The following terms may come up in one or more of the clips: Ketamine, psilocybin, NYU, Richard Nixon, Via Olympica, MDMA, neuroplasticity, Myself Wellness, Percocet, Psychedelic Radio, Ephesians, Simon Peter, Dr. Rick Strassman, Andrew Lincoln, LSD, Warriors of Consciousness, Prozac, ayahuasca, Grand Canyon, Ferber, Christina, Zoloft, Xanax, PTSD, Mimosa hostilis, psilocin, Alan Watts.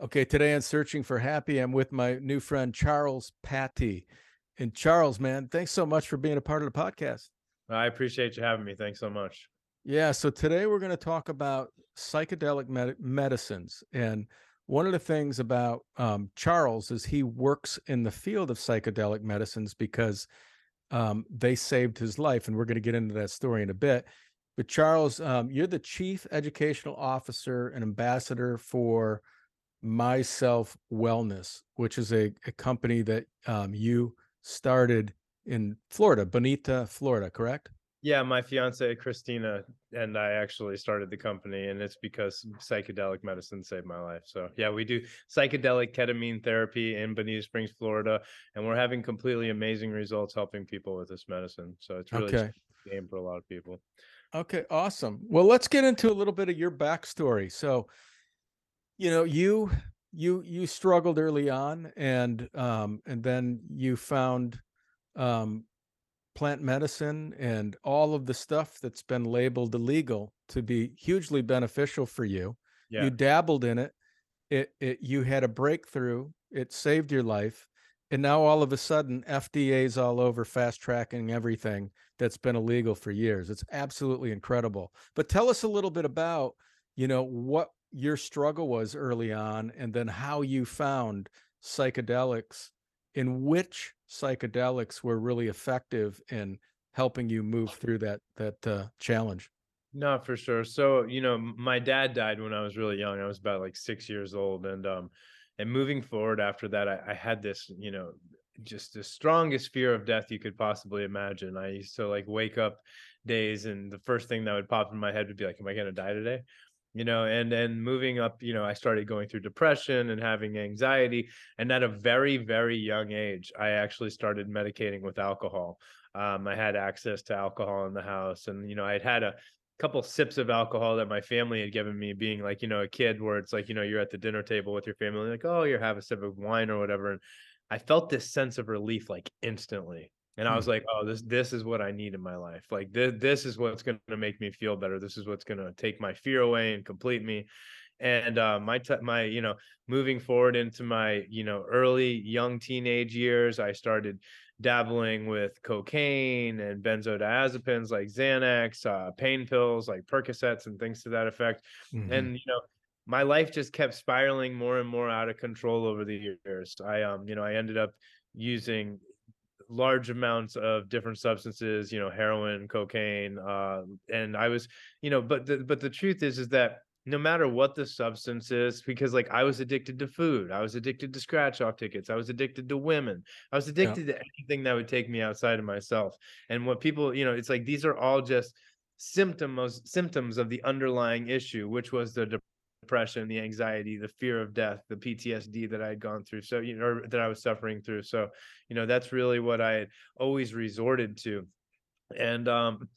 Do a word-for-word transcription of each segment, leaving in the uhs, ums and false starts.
Okay, today on Searching for Happy, I'm with my new friend, Charles Patti. And Charles, man, thanks so much for being a part of the podcast. I appreciate you having me. Thanks so much. Yeah, so today we're going to talk about psychedelic med- medicines. And one of the things about um, Charles is he works in the field of psychedelic medicines because um, they saved his life. And we're going to get into that story in a bit. But Charles, um, you're the Chief Educational Officer and Ambassador for Myself Wellness, which is a, a company that um, you started in Florida, Bonita, Florida, correct? Yeah, my fiance, Christina, and I actually started the company, and it's because psychedelic medicine saved my life. So yeah, we do psychedelic ketamine therapy in Bonita Springs, Florida, and we're having completely amazing results helping people with this medicine. So it's really okay. a game for a lot of people. Okay, awesome. Well, let's get into a little bit of your backstory. So You know, you you you struggled early on, and um, and then you found um, plant medicine and all of the stuff that's been labeled illegal to be hugely beneficial for you. Yeah. You dabbled in it. It it you had a breakthrough. It saved your life, and now all of a sudden, F D A's all over fast tracking everything that's been illegal for years. It's absolutely incredible. But tell us a little bit about you know what. your struggle was early on, and then how you found psychedelics, and which psychedelics were really effective in helping you move through that that uh, challenge. No, for sure. So, you know, my dad died when I was really young. I was about like six years old, and um, and moving forward after that, I, I had this, you know, just the strongest fear of death you could possibly imagine. I used to like wake up days, and the first thing that would pop in my head would be like, "Am I going to die today?" You know, and and moving up, you know, I started going through depression and having anxiety. And at a very, very young age, I actually started medicating with alcohol. Um, I had access to alcohol in the house. And, you know, I'd had a couple sips of alcohol that my family had given me, being like, you know, a kid where it's like, you know, you're at the dinner table with your family, like, oh, you have a sip of wine or whatever. And I felt this sense of relief like instantly. And I was like, oh, this this is what I need in my life. Like, this, this is what's going to make me feel better. This is what's going to take my fear away and complete me. And uh, my, t- my, you know, moving forward into my, you know, early young teenage years, I started dabbling with cocaine and benzodiazepines like Xanax, uh, pain pills like Percocets and things to that effect. Mm-hmm. And, you know, my life just kept spiraling more and more out of control over the years. I, um, you know, I ended up using large amounts of different substances, you know, heroin, cocaine. Uh, and I was, you know, but the, but the truth is, is that no matter what the substance is, because like I was addicted to food, I was addicted to scratch off tickets, I was addicted to women, I was addicted yeah. to anything that would take me outside of myself. And what people, you know, it's like, these are all just symptoms, symptoms of the underlying issue, which was the de- depression, the anxiety, the fear of death, the P T S D that I had gone through. So, you know, or that I was suffering through. So, you know, that's really what I had always resorted to. And um,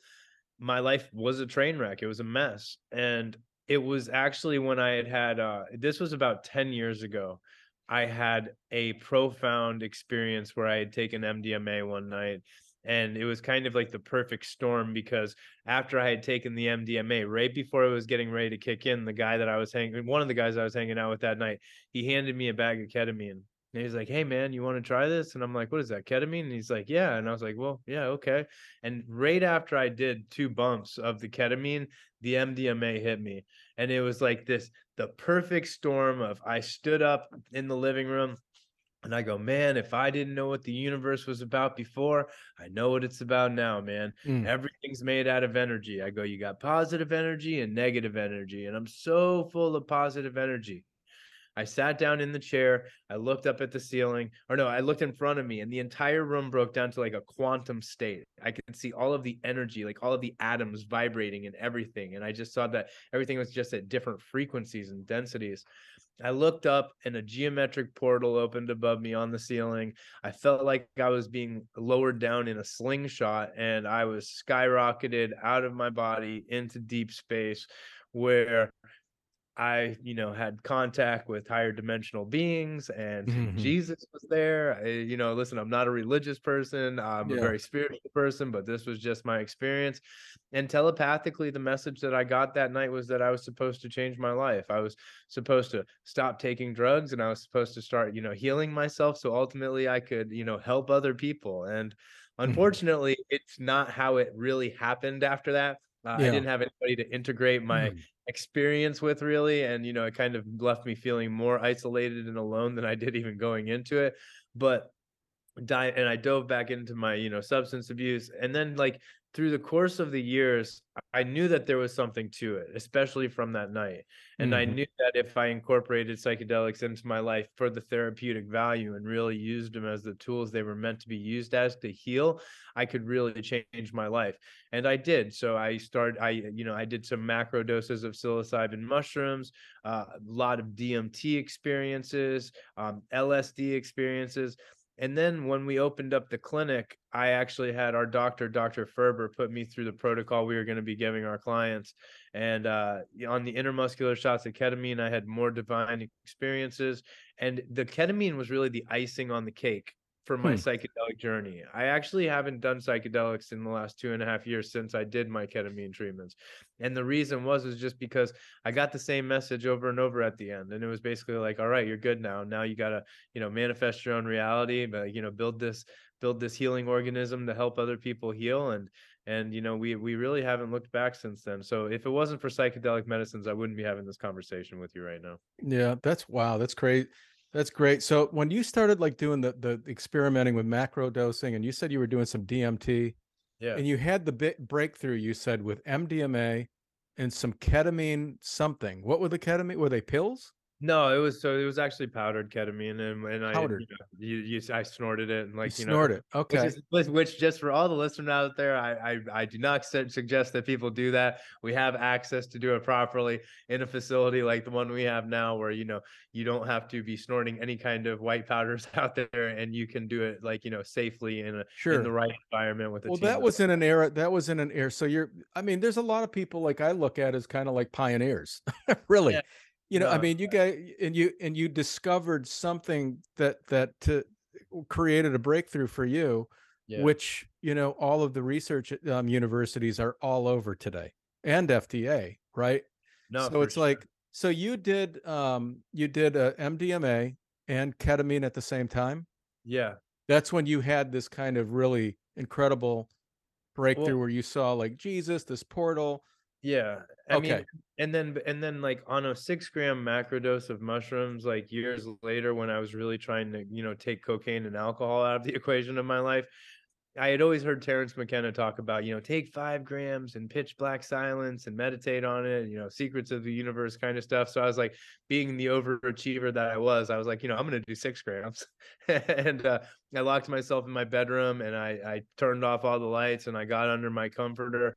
my life was a train wreck. It was a mess. And it was actually when I had had, uh, this was about ten years ago, I had a profound experience where I had taken M D M A one night. And it was kind of like the perfect storm, because after I had taken the M D M A, right before I was getting ready to kick in, the guy that I was hanging, one of the guys I was hanging out with that night, he handed me a bag of ketamine. And he's like, "Hey, man, you want to try this?" And I'm like, "What is that, ketamine?" And he's like, "Yeah." And I was like, "Well, yeah, okay." And right after I did two bumps of the ketamine, the M D M A hit me. And it was like this, the perfect storm of, I stood up in the living room, and I go, "Man, if I didn't know what the universe was about before, I know what it's about now, man." Mm. Everything's made out of energy. I go, "You got positive energy and negative energy." And I'm so full of positive energy. I sat down in the chair. I looked up at the ceiling, or no, I looked in front of me, and the entire room broke down to like a quantum state. I could see all of the energy, like all of the atoms vibrating and everything. And I just saw that everything was just at different frequencies and densities. I looked up, and a geometric portal opened above me on the ceiling. I felt like I was being lowered down in a slingshot, and I was skyrocketed out of my body into deep space, where I, you know, had contact with higher dimensional beings, and mm-hmm. Jesus was there. I, you know, listen, I'm not a religious person. I'm yeah. a very spiritual person, but this was just my experience. And telepathically, the message that I got that night was that I was supposed to change my life. I was supposed to stop taking drugs, and I was supposed to start, you know, healing myself. So ultimately I could, you know, help other people. And unfortunately, it's not how it really happened after that. Uh, yeah. I didn't have anybody to integrate my mm. experience with, really. And, you know, it kind of left me feeling more isolated and alone than I did even going into it. But diet, and I dove back into my, you know, substance abuse. And then, like, through the course of the years, I knew that there was something to it, especially from that night. And mm. I knew that if I incorporated psychedelics into my life for the therapeutic value and really used them as the tools they were meant to be used as to heal, I could really change my life. And I did. So I started, I, you know, I did some macro doses of psilocybin mushrooms, uh, a lot of D M T experiences, um, L S D experiences. And then when we opened up the clinic, I actually had our doctor, Doctor Ferber, put me through the protocol we were going to be giving our clients. And uh, on the intramuscular shots of ketamine, I had more divine experiences. And the ketamine was really the icing on the cake for my hmm. psychedelic journey. I actually haven't done psychedelics in the last two and a half years since I did my ketamine treatments. And the reason was, is just because I got the same message over and over at the end. And it was basically like, all right, you're good now. Now you got to, you know, manifest your own reality, but, you know, build this, build this healing organism to help other people heal. And, and, you know, we, we really haven't looked back since then. So if it wasn't for psychedelic medicines, I wouldn't be having this conversation with you right now. Yeah. That's wow. That's crazy. That's great. So when you started like doing the the experimenting with macro dosing, and you said you were doing some D M T, yeah, and you had the bit breakthrough, you said, with M D M A and some ketamine something. What were the ketamine? Were they pills? No, it was so it was actually powdered ketamine, and and I powdered. You, know, you, you I snorted it and like you, you snorted. Know, okay, which, is, which just for all the listeners out there, I, I I do not suggest that people do that. We have access to do it properly in a facility like the one we have now, where you know you don't have to be snorting any kind of white powders out there, and you can do it like you know safely in a sure. in the right environment with a well, team. Well, that was in an era. That was in an era. So you're, I mean, there's a lot of people like I look at as kind of like pioneers, really. Yeah. You know, no, I mean, you guys, and you and you discovered something that that to, created a breakthrough for you, yeah. which you know all of the research um, universities are all over today, and F D A, right? No, so it's sure. like so you did um, you did a M D M A and ketamine at the same time. Yeah, that's when you had this kind of really incredible breakthrough well, where you saw like Jesus, this portal. Yeah. I okay. mean, and then, and then like on a six gram macrodose of mushrooms, like years later, when I was really trying to, you know, take cocaine and alcohol out of the equation of my life, I had always heard Terence McKenna talk about, you know, take five grams and pitch black silence and meditate on it, you know, secrets of the universe kind of stuff. So I was like, being the overachiever that I was, I was like, you know, I'm going to do six grams. and uh, I locked myself in my bedroom and I, I turned off all the lights and I got under my comforter.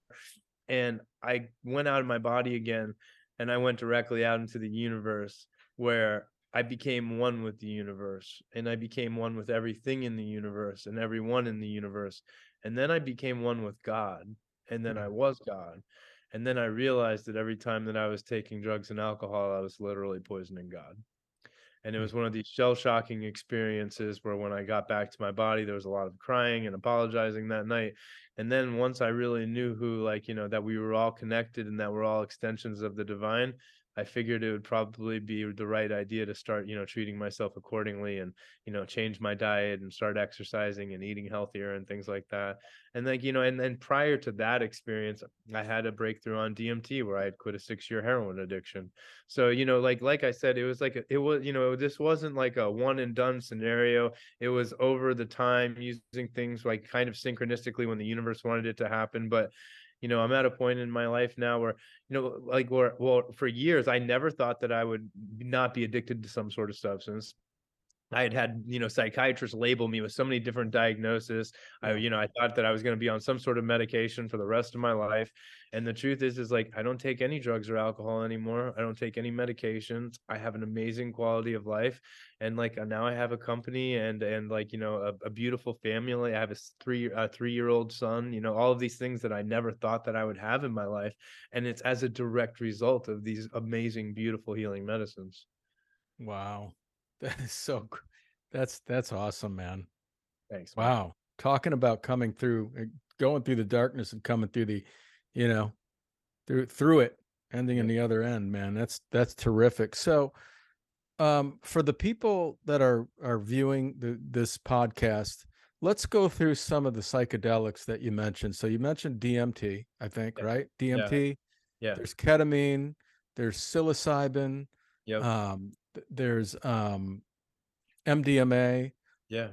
And I went out of my body again, and I went directly out into the universe, where I became one with the universe, and I became one with everything in the universe and everyone in the universe. And then I became one with God, and then I was God. And then I realized that every time that I was taking drugs and alcohol, I was literally poisoning God. And it was one of these shell-shocking experiences where when I got back to my body, there was a lot of crying and apologizing that night. And then once I really knew who, like, you know, that we were all connected and that we're all extensions of the divine, I figured it would probably be the right idea to start, you know, treating myself accordingly and, you know, change my diet and start exercising and eating healthier and things like that. And like, you know, and then prior to that experience, I had a breakthrough on D M T where I had quit a six year heroin addiction. So, you know, like, like I said, it was like, a, it was, you know, this wasn't like a one and done scenario. It was over the time using things like kind of synchronistically when the universe wanted it to happen. But you know, I'm at a point in my life now where, you know, like, where, well, for years, I never thought that I would not be addicted to some sort of substance. I had had, you know, psychiatrists label me with so many different diagnoses. I, you know, I thought that I was going to be on some sort of medication for the rest of my life. And the truth is, is like, I don't take any drugs or alcohol anymore. I don't take any medications. I have an amazing quality of life. And like, now I have a company and, and like, you know, a, a beautiful family. I have a three, a three-year-old son, you know, all of these things that I never thought that I would have in my life. And it's as a direct result of these amazing, beautiful healing medicines. Wow. That is so, that's, that's awesome, man. Thanks. Man. Wow. Talking about coming through, going through the darkness and coming through the, you know, through, through it, ending in the other end, man. That's, that's terrific. So, um, for the people that are, are viewing the, this podcast, let's go through some of the psychedelics that you mentioned. So you mentioned D M T, I think, yeah. right? D M T. Yeah. yeah. There's ketamine, there's psilocybin. Yep. Um, there's um M D M A. Yeah,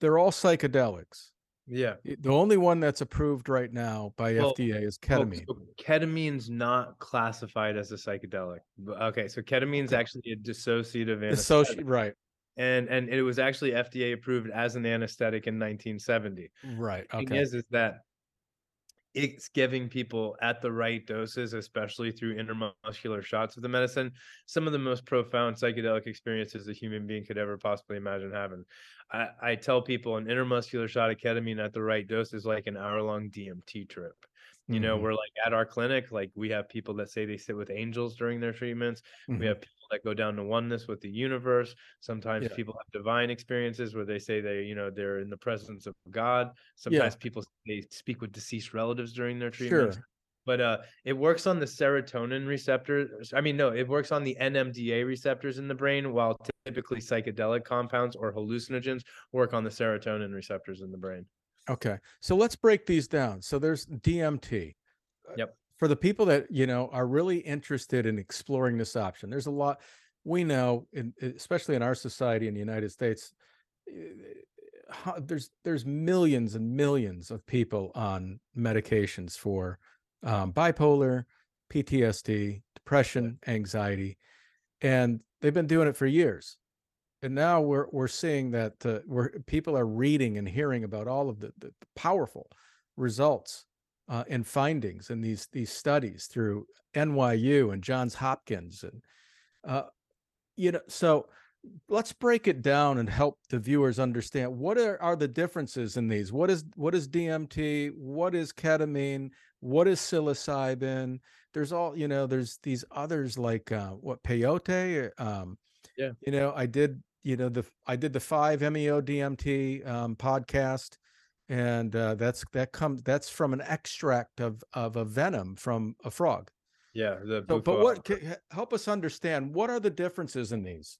they're all psychedelics. Yeah, the only one that's approved right now by well, F D A is ketamine. Oh, so ketamine's not classified as a psychedelic. Okay, so ketamine's okay. actually a dissociative anesthetic. Dissoci- right and and it was actually F D A approved as an anesthetic in nineteen seventy. Right. Okay. The thing is, is that it's giving people at the right doses, especially through intramuscular shots of the medicine, some of the most profound psychedelic experiences a human being could ever possibly imagine having. I, I tell people an intramuscular shot of ketamine at the right dose is like an hour-long D M T trip. You know, mm-hmm. we're like at our clinic, like we have people that say they sit with angels during their treatments. Mm-hmm. We have people that go down to oneness with the universe. Sometimes yeah. people have divine experiences where they say they, you know, they're in the presence of God. Sometimes yeah. people, they speak with deceased relatives during their treatments. Sure. But uh, it works on the serotonin receptors. I mean, no, it works on the N M D A receptors in the brain, while typically psychedelic compounds or hallucinogens work on the serotonin receptors in the brain. Okay. So let's break these down. So there's D M T. Yep. For the people that, you know, are really interested in exploring this option, there's a lot we know, in, especially in our society in the United States, there's, there's millions and millions of people on medications for um, bipolar, P T S D, depression, anxiety, and they've been doing it for years. And now we're we're seeing that uh, we're, people are reading and hearing about all of the, the powerful results uh, and findings in these these studies through N Y U and Johns Hopkins, and uh, you know. So let's break it down and help the viewers understand what are, are the differences in these. What is what is D M T? What is ketamine? What is psilocybin? There's all you know. There's these others like uh, what peyote. Um, yeah, you know, I did. You know, the I did the five M E O D M T um, podcast, and uh, that's that comes that's from an extract of of a venom from a frog. Yeah, the so, but what can, help us understand what are the differences in these?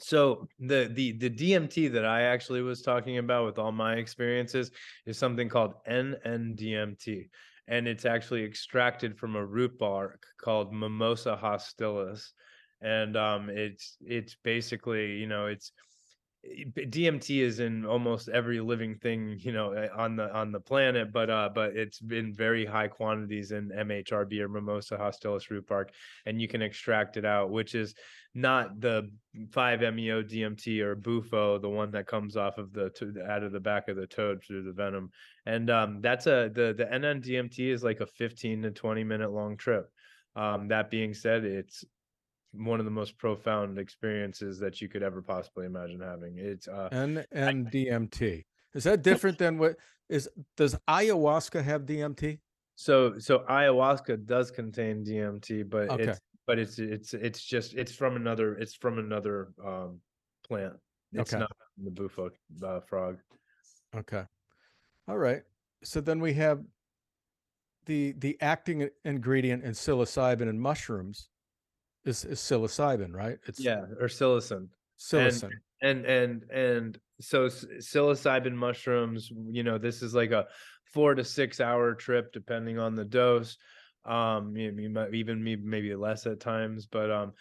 So the the the D M T that I actually was talking about with all my experiences is something called N N D M T, and it's actually extracted from a root bark called Mimosa hostilis. And um, it's it's basically, you know, it's D M T is in almost every living thing, you know, on the on the planet. But uh, but it's in very high quantities in M H R B or Mimosa hostilis root bark, and you can extract it out, which is not the five M E O D M T or Bufo, the one that comes off of the out of the back of the toad through the venom. And um, that's a the the N N D M T is like a fifteen to twenty minute long trip. Um, that being said, it's one of the most profound experiences that you could ever possibly imagine having. It's uh N N D M T. Is that different than what is does ayahuasca have D M T? So so ayahuasca does contain D M T, but okay. it's but it's it's it's just it's from another it's from another um plant. It's okay. not the bufo uh, frog. Okay. All right. So then we have the the acting ingredient in psilocybin and mushrooms. Is, is psilocybin, right? It's yeah, or psilocin. Psilocin. And, and and and so psilocybin mushrooms, you know, this is like a four to six hour trip, depending on the dose. Um, you, you might even maybe less at times, but um,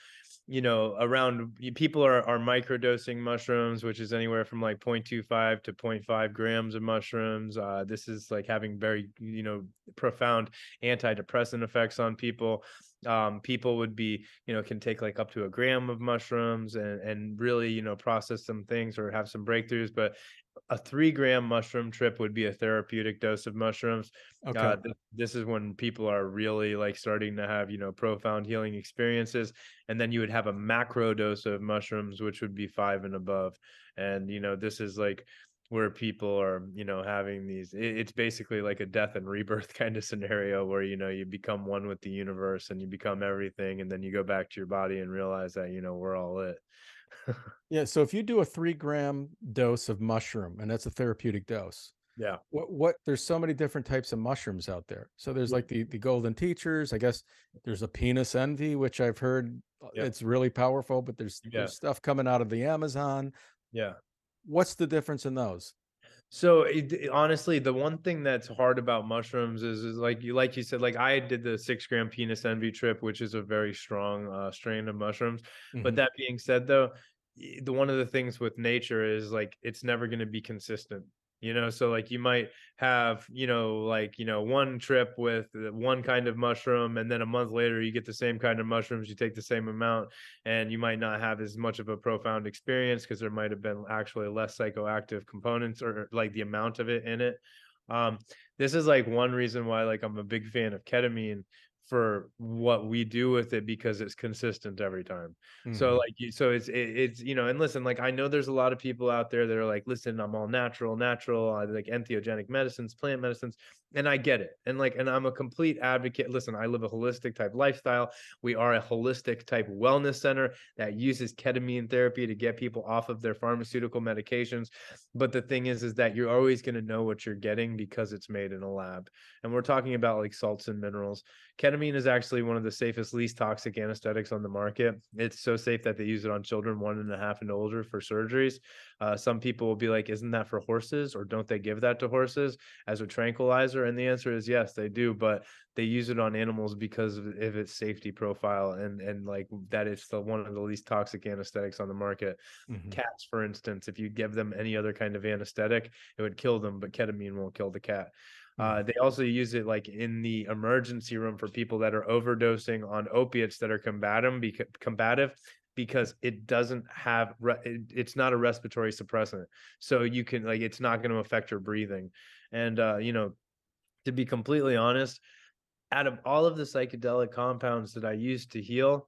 you know, around people are, are microdosing mushrooms, which is anywhere from like zero point two five to zero point five grams of mushrooms. Uh, this is like having very, you know, profound antidepressant effects on people. Um, people would be, you know, can take like up to a gram of mushrooms and, and really, you know, process some things or have some breakthroughs. But a three gram mushroom trip would be a therapeutic dose of mushrooms. Okay. Uh, th- this is when people are really like starting to have, you know, profound healing experiences. And then you would have a macro dose of mushrooms, which would be five and above. And, you know, this is like where people are, you know, having these, it, it's basically like a death and rebirth kind of scenario where, you know, you become one with the universe and you become everything. And then you go back to your body and realize that, you know, we're all it. Yeah. So if you do a three gram dose of mushroom, and that's a therapeutic dose. Yeah. What, what, there's so many different types of mushrooms out there. So there's like the, the golden teachers, I guess there's a penis envy, which I've heard yeah. it's really powerful, but there's, yeah. there's stuff coming out of the Amazon. Yeah. What's the difference in those? So it, honestly, the one thing that's hard about mushrooms is, is like you like you said, like I did the six gram penis envy trip, which is a very strong uh, strain of mushrooms. Mm-hmm. But that being said, though, the one of the things with nature is like it's never going to be consistent. You know, so like you might have, you know, like, you know, one trip with one kind of mushroom, and then a month later you get the same kind of mushrooms, you take the same amount, and you might not have as much of a profound experience because there might have been actually less psychoactive components or like the amount of it in it. Um, this is like one reason why like I'm a big fan of ketamine for what we do with it, because it's consistent every time. Mm-hmm. So like, so it's, it, it's, you know, and listen, like, I know there's a lot of people out there that are like, listen, I'm all natural, natural, I like entheogenic medicines, plant medicines. And I get it. And like, and I'm a complete advocate. Listen, I live a holistic type lifestyle. We are a holistic type wellness center that uses ketamine therapy to get people off of their pharmaceutical medications. But the thing is, is that you're always going to know what you're getting because it's made in a lab. And we're talking about like salts and minerals. Ketamine is actually one of the safest, least toxic anesthetics on the market. It's so safe that they use it on children one and a half and older for surgeries. Uh, some people will be like, isn't that for horses? Or don't they give that to horses as a tranquilizer? And the answer is yes, they do, but they use it on animals because of its safety profile and and like that it's the one of the least toxic anesthetics on the market. Mm-hmm. Cats, for instance, if you give them any other kind of anesthetic, it would kill them, but ketamine won't kill the cat. Uh, they also use it like in the emergency room for people that are overdosing on opiates that are combative, because, combative because it doesn't have, re- it's not a respiratory suppressant. So you can like, it's not going to affect your breathing. And, uh, you know, to be completely honest, out of all of the psychedelic compounds that I used to heal,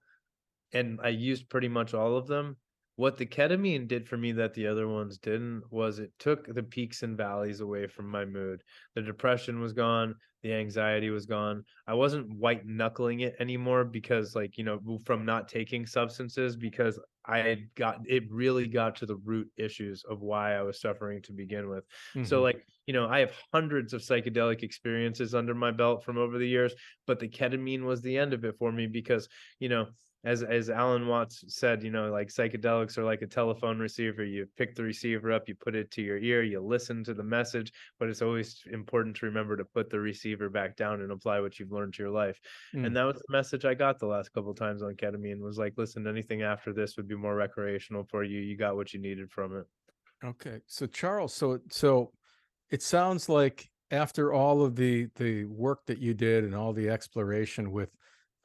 and I used pretty much all of them, what the ketamine did for me that the other ones didn't was it took the peaks and valleys away from my mood. The depression was gone. The anxiety was gone. I wasn't white knuckling it anymore because like, you know, from not taking substances, because I had got, it really got to the root issues of why I was suffering to begin with. Mm-hmm. So like, you know, I have hundreds of psychedelic experiences under my belt from over the years, but the ketamine was the end of it for me because, you know, As as Alan Watts said, you know, like psychedelics are like a telephone receiver. You pick the receiver up, you put it to your ear, you listen to the message, but it's always important to remember to put the receiver back down and apply what you've learned to your life. Mm. And that was the message I got the last couple of times on ketamine was like, listen, anything after this would be more recreational for you. You got what you needed from it. Okay. So Charles, so so it sounds like after all of the the work that you did and all the exploration with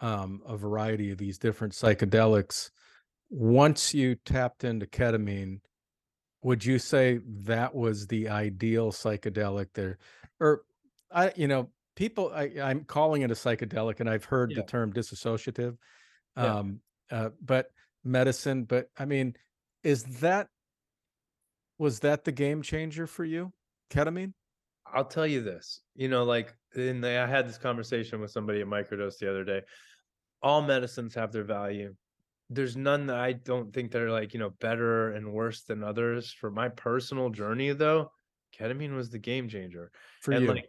Um, a variety of these different psychedelics, once you tapped into ketamine, would you say that was the ideal psychedelic there? Or, I, you know, people, I, I'm calling it a psychedelic, and I've heard yeah. the term dissociative, um, yeah. uh, but medicine, but I mean, is that, was that the game changer for you, ketamine? I'll tell you this, you know, like, and I had this conversation with somebody at Microdose the other day. All medicines have their value. There's none that I don't think that are like, you know, better and worse than others. For my personal journey, though, ketamine was the game changer. For and you. Like,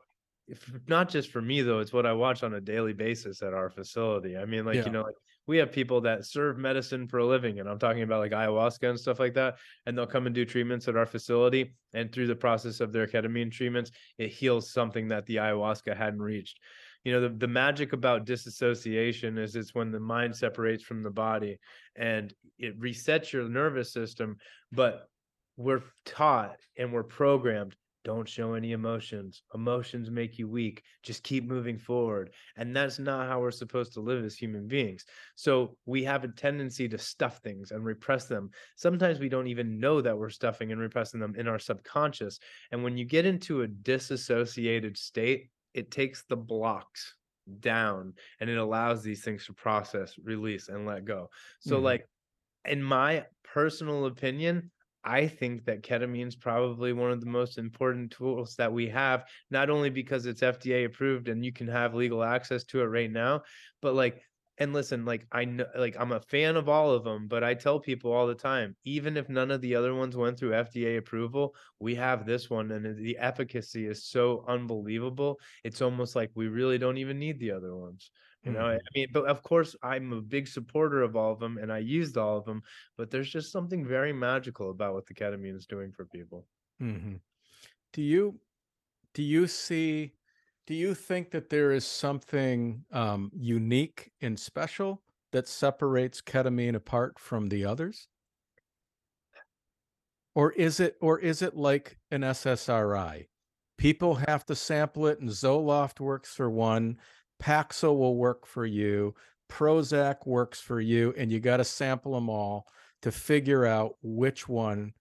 if, not just for me, though, it's what I watch on a daily basis at our facility. I mean, like, yeah. you know, like, we have people that serve medicine for a living, and I'm talking about like ayahuasca and stuff like that, and they'll come and do treatments at our facility, and through the process of their ketamine treatments, it heals something that the ayahuasca hadn't reached. You know, the, the magic about disassociation is it's when the mind separates from the body and it resets your nervous system. But we're taught and we're programmed, don't show any emotions. Emotions make you weak. Just keep moving forward. And that's not how we're supposed to live as human beings. So we have a tendency to stuff things and repress them. Sometimes we don't even know that we're stuffing and repressing them in our subconscious. And when you get into a disassociated state, it takes the blocks down and it allows these things to process, release, and let go. So mm-hmm. like, in my personal opinion, I think that ketamine is probably one of the most important tools that we have, not only because it's F D A approved and you can have legal access to it right now, but like, and listen, like I know, like I'm a fan of all of them, but I tell people all the time, even if none of the other ones went through F D A approval, we have this one and the efficacy is so unbelievable. It's almost like we really don't even need the other ones. You know, I mean, but of course, I'm a big supporter of all of them and I used all of them, but there's just something very magical about what the ketamine is doing for people. Mm-hmm. Do you, do you see, do you think that there is something um, unique and special that separates ketamine apart from the others? Or is it, or is it like an S S R I? People have to sample it and Zoloft works for one, Paxil will work for you, Prozac works for you, and you got to sample them all to figure out which one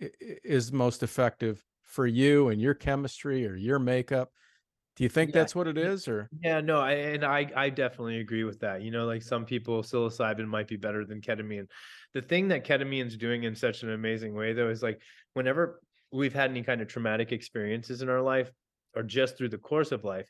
is most effective for you and your chemistry or your makeup. Do you think yeah. that's what it is? Or yeah, no, I, and I, I definitely agree with that. You know, like some people, psilocybin might be better than ketamine. The thing that ketamine is doing in such an amazing way, though, is like whenever we've had any kind of traumatic experiences in our life or just through the course of life,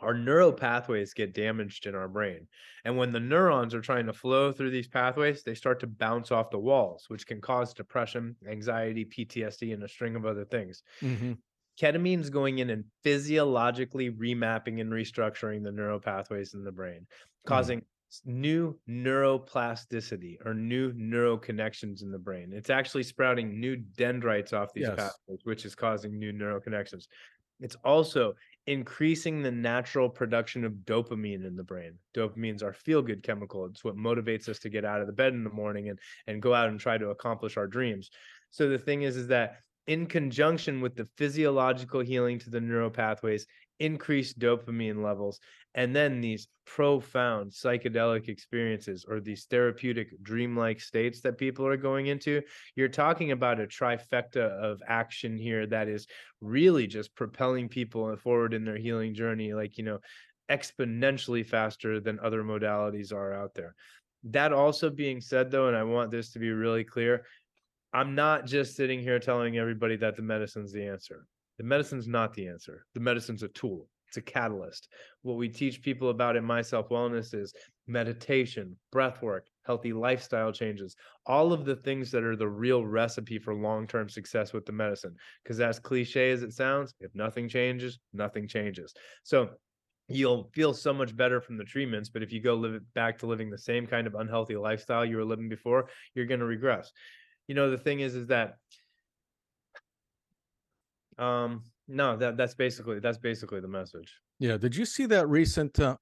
our neural pathways get damaged in our brain. And when the neurons are trying to flow through these pathways, they start to bounce off the walls, which can cause depression, anxiety, P T S D, and a string of other things. Mm-hmm. Ketamine is going in and physiologically remapping and restructuring the neural pathways in the brain, causing mm-hmm. new neuroplasticity or new neural connections in the brain. It's actually sprouting new dendrites off these yes. pathways, which is causing new neural connections. It's also increasing the natural production of dopamine in the brain. Dopamine's our feel-good chemical. It's what motivates us to get out of the bed in the morning and, and go out and try to accomplish our dreams. So the thing is, is that in conjunction with the physiological healing to the neural pathways, increased dopamine levels, and then these profound psychedelic experiences or these therapeutic dreamlike states that people are going into, you're talking about a trifecta of action here that is really just propelling people forward in their healing journey, like, you know, exponentially faster than other modalities are out there. That also being said, though, and I want this to be really clear, I'm not just sitting here telling everybody that the medicine's the answer. The medicine's not the answer. The medicine's a tool. It's a catalyst. What we teach people about in Myself Wellness is meditation, breath work, healthy lifestyle changes, all of the things that are the real recipe for long-term success with the medicine. Because as cliche as it sounds, if nothing changes, nothing changes. So you'll feel so much better from the treatments, but if you go live it back to living the same kind of unhealthy lifestyle you were living before, you're going to regress. You know, the thing is, is that um no that that's basically that's basically the message. Yeah. Did you see that recent uh,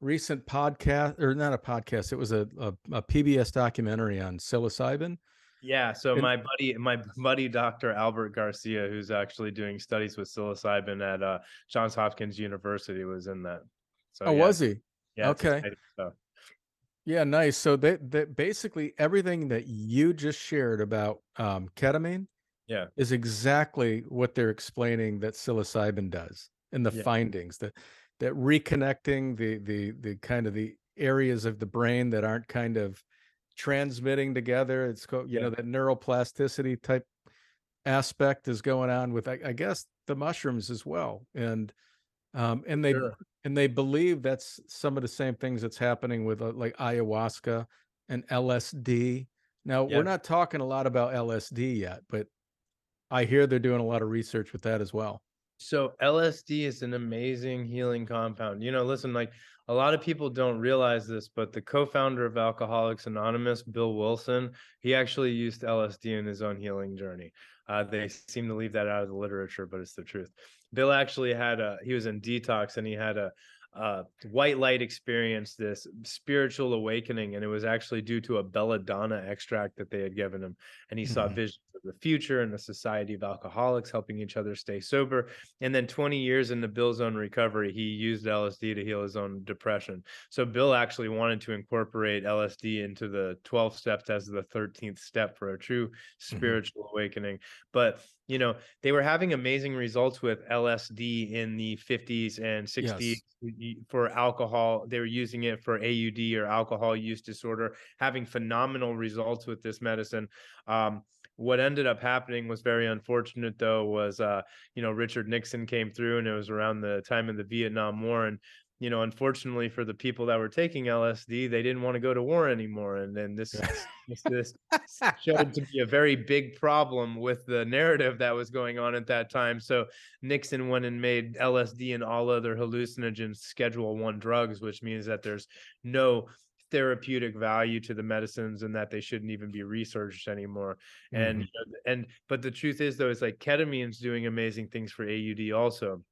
recent podcast, or not a podcast, it was a, a, a P B S documentary on psilocybin? Yeah. So and, my buddy my buddy Doctor Albert Garcia, who's actually doing studies with psilocybin at uh Johns Hopkins University, was in that. So oh yeah. was he? Yeah. Okay. Yeah, nice. So that that basically everything that you just shared about um, ketamine, yeah, is exactly what they're explaining that psilocybin does, and the yeah. findings that that reconnecting the the the kind of the areas of the brain that aren't kind of transmitting together. It's called, you yeah. know, that neuroplasticity type aspect is going on with I, I guess the mushrooms as well, and um, and they. Sure. And they believe that's some of the same things that's happening with uh, like ayahuasca and L S D. Now, yeah. we're not talking a lot about L S D yet, but I hear they're doing a lot of research with that as well. So L S D is an amazing healing compound. You know, listen, like a lot of people don't realize this, but the co-founder of Alcoholics Anonymous, Bill Wilson, he actually used L S D in his own healing journey. Uh, they seem to leave that out of the literature, but it's the truth. Bill actually had a, he was in detox and he had a, uh, white light experience, this spiritual awakening. And it was actually due to a belladonna extract that they had given him. And he mm-hmm. saw visions of the future and the Society of Alcoholics helping each other stay sober. And then twenty years into Bill's own recovery, he used L S D to heal his own depression. So Bill actually wanted to incorporate L S D into the twelve steps as the thirteenth step for a true spiritual mm-hmm. awakening. But, you know, they were having amazing results with L S D in the fifties and sixties. Yes. For alcohol, they were using it for A U D or alcohol use disorder, having phenomenal results with this medicine. Um, what ended up happening was very unfortunate, though, was, uh, you know, Richard Nixon came through, and it was around the time of the Vietnam War. And, you know, unfortunately for the people that were taking L S D, they didn't want to go to war anymore. And then this, this, this showed to be a very big problem with the narrative that was going on at that time. So Nixon went and made L S D and all other hallucinogens Schedule one drugs, which means that there's no therapeutic value to the medicines and that they shouldn't even be researched anymore. Mm-hmm. And, and, but the truth is, though, is like ketamine's doing amazing things for A U D also.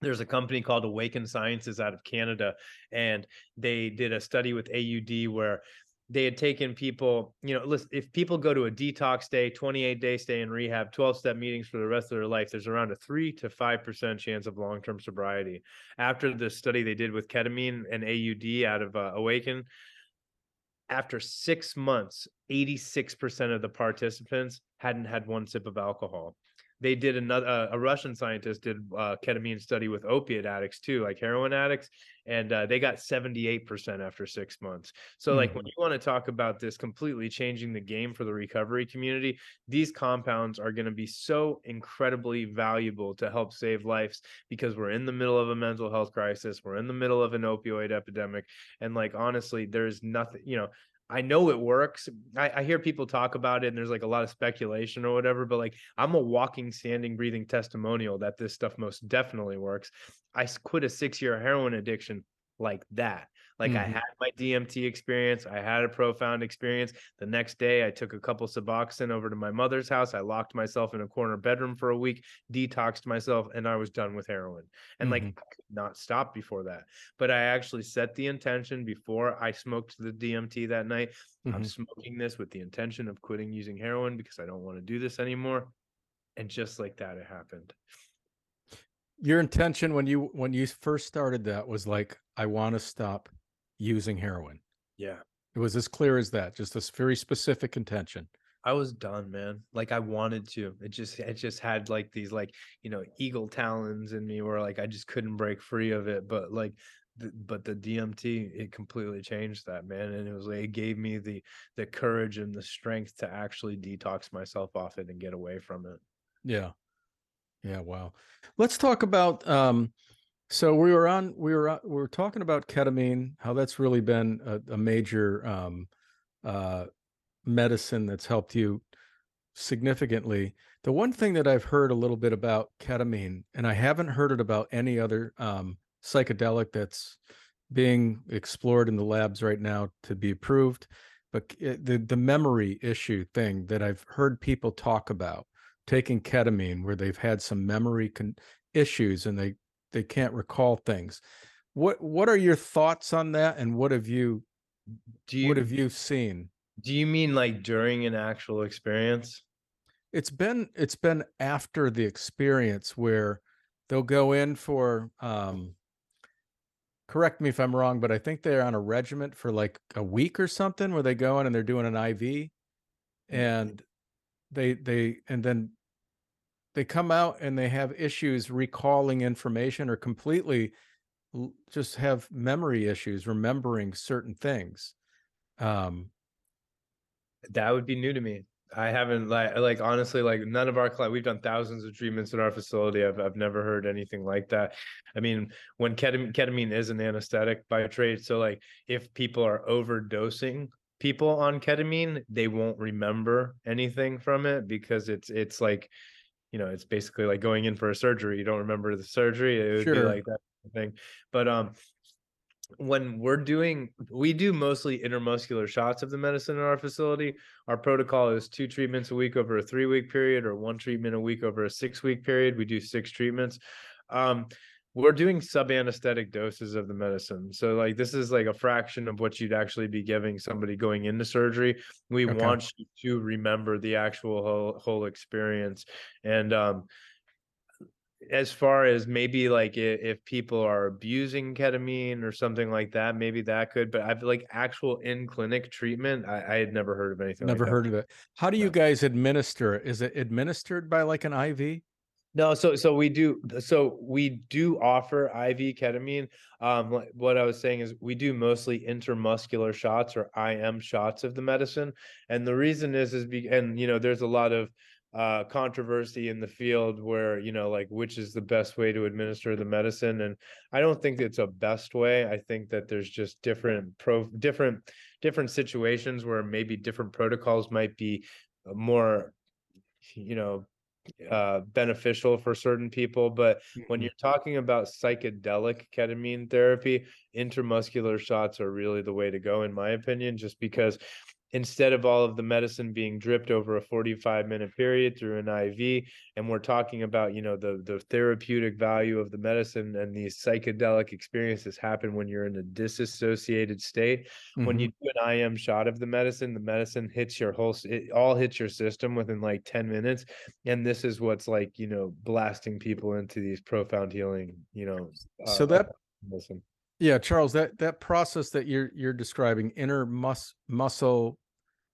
There's a company called Awaken Sciences out of Canada, and they did a study with A U D where they had taken people, you know, listen, if people go to a detox day, twenty-eight day stay in rehab, twelve-step meetings for the rest of their life, there's around a three to five percent chance of long-term sobriety. After the study they did with ketamine and A U D out of uh, Awaken, after six months, eighty-six percent of the participants hadn't had one sip of alcohol. They did another, uh, a Russian scientist did a ketamine study with opiate addicts too, like heroin addicts, and uh, they got seventy-eight percent after six months. So mm-hmm. like when you want to talk about this completely changing the game for the recovery community, these compounds are going to be so incredibly valuable to help save lives, because we're in the middle of a mental health crisis. We're in the middle of an opioid epidemic. And like, honestly, there's nothing, you know, I know it works. I, I hear people talk about it and there's like a lot of speculation or whatever, but like I'm a walking, standing, breathing testimonial that this stuff most definitely works. I quit a six-year heroin addiction like that. Like mm-hmm. I had my D M T experience. I had a profound experience. The next day I took a couple Suboxone over to my mother's house. I locked myself in a corner bedroom for a week, detoxed myself, and I was done with heroin. And mm-hmm. like I could not stop before that. But I actually set the intention before I smoked the D M T that night. Mm-hmm. I'm smoking this with the intention of quitting using heroin because I don't want to do this anymore. And just like that, it happened. Your intention when you when you first started that was like, I want to stop using heroin. Yeah, it was as clear as that, just this very specific intention. I was done, man. Like I wanted to, it just it just had like these like, you know, eagle talons in me where like I just couldn't break free of it. But like th- but the D M T, it completely changed that, man. And it was like it gave me the the courage and the strength to actually detox myself off it and get away from it. Yeah. Yeah, wow. Let's talk about um So we were on, we were, we were talking about ketamine, how that's really been a, a major um, uh, medicine that's helped you significantly. The one thing that I've heard a little bit about ketamine, and I haven't heard it about any other um, psychedelic that's being explored in the labs right now to be approved, but the, the memory issue thing that I've heard people talk about, taking ketamine where they've had some memory con- issues and they they can't recall things. What what are your thoughts on that, and what have you do you, what have you seen? Do you mean like during an actual experience? It's been it's been after the experience where they'll go in for um correct me if I'm wrong, but I think they're on a regiment for like a week or something where they go in and they're doing an I V and they they and then they come out and they have issues recalling information or completely just have memory issues, remembering certain things. Um, that would be new to me. I haven't like, like, honestly, like none of our clients, we've done thousands of treatments in our facility. I've, I've never heard anything like that. I mean, when ketamine, ketamine is an anesthetic by trade. So like if people are overdosing people on ketamine, they won't remember anything from it because it's, it's like, you know, it's basically like going in for a surgery. You don't remember the surgery. It would sure. be like that thing. But um, when we're doing, we do mostly intramuscular shots of the medicine in our facility. Our protocol is two treatments a week over a three-week period, or one treatment a week over a six-week period. We do six treatments. Um, we're doing sub-anesthetic doses of the medicine. So like, this is like a fraction of what you'd actually be giving somebody going into surgery. We okay. want you to remember the actual whole, whole experience. And um, as far as maybe like if, if people are abusing ketamine or something like that, maybe that could, but I've like actual in-clinic treatment, I, I had never heard of anything. Never like heard that. of it. How do you no. guys administer? Is it administered by like an I V? No, so so we do so we do offer I V ketamine. Um, what I was saying is we do mostly intramuscular shots or I M shots of the medicine, and the reason is is be, and you know there's a lot of uh, controversy in the field where you know like which is the best way to administer the medicine, and I don't think it's a best way. I think that there's just different pro different different situations where maybe different protocols might be more, you know. Uh, beneficial for certain people, but when you're talking about psychedelic ketamine therapy, intramuscular shots are really the way to go, in my opinion, just because instead of all of the medicine being dripped over a forty-five minute period through an I V, and we're talking about, you know, the the therapeutic value of the medicine, and these psychedelic experiences happen when you're in a disassociated state. Mm-hmm. When you do an I M shot of the medicine, the medicine hits your whole, it all hits your system within like ten minutes. And this is what's like, you know, blasting people into these profound healing, you know. So uh, that... medicine. Yeah, Charles, that that process that you're you're describing, inner mus muscle,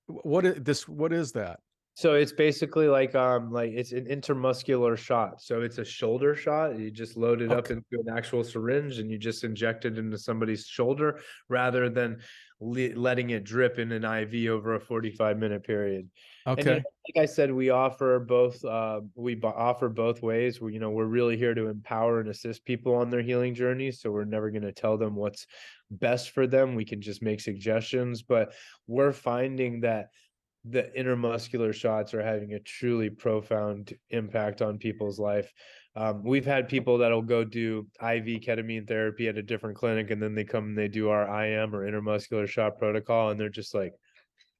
what is this? What is that? So it's basically like um like it's an intramuscular shot. So it's a shoulder shot. You just load it okay. up into an actual syringe and you just inject it into somebody's shoulder rather than le letting it drip in an I V over a forty-five minute period. Okay. And, you know, like I said, we offer both. Uh, we offer both ways. We, you know, we're really here to empower and assist people on their healing journeys. So we're never going to tell them what's best for them. We can just make suggestions. But we're finding that the intramuscular shots are having a truly profound impact on people's life. Um, we've had people that'll go do I V ketamine therapy at a different clinic, and then they come and they do our I M or intramuscular shot protocol, and they're just like,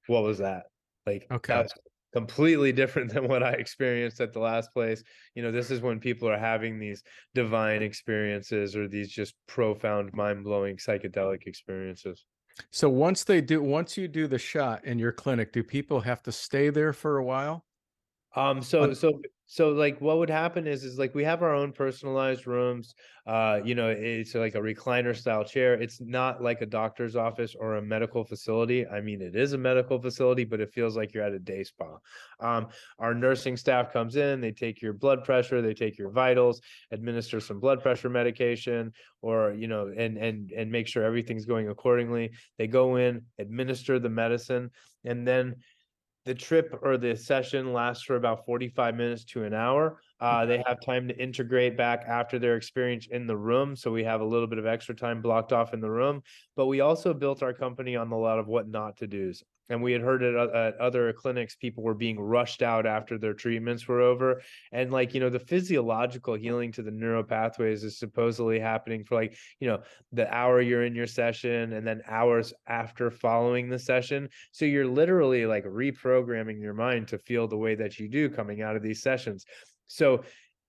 "What was that?" Like, okay. That's completely different than what I experienced at the last place. You know, this is when people are having these divine experiences or these just profound, mind-blowing psychedelic experiences. So once they do, once you do the shot in your clinic, do people have to stay there for a while? Um, so, so, so like what would happen is, is like, we have our own personalized rooms, uh, you know, it's like a recliner style chair. It's not like a doctor's office or a medical facility. I mean, it is a medical facility, but it feels like you're at a day spa. Um, our nursing staff comes in, they take your blood pressure, they take your vitals, administer some blood pressure medication, or, you know, and, and, and make sure everything's going accordingly. They go in, administer the medicine, and then the trip or the session lasts for about forty-five minutes to an hour. Uh, they have time to integrate back after their experience in the room. So we have a little bit of extra time blocked off in the room. But we also built our company on a lot of what not to do's. And we had heard at, at other clinics, people were being rushed out after their treatments were over. And like, you know, the physiological healing to the neuropathways is supposedly happening for like, you know, the hour you're in your session and then hours after following the session. So you're literally like reprogramming your mind to feel the way that you do coming out of these sessions. So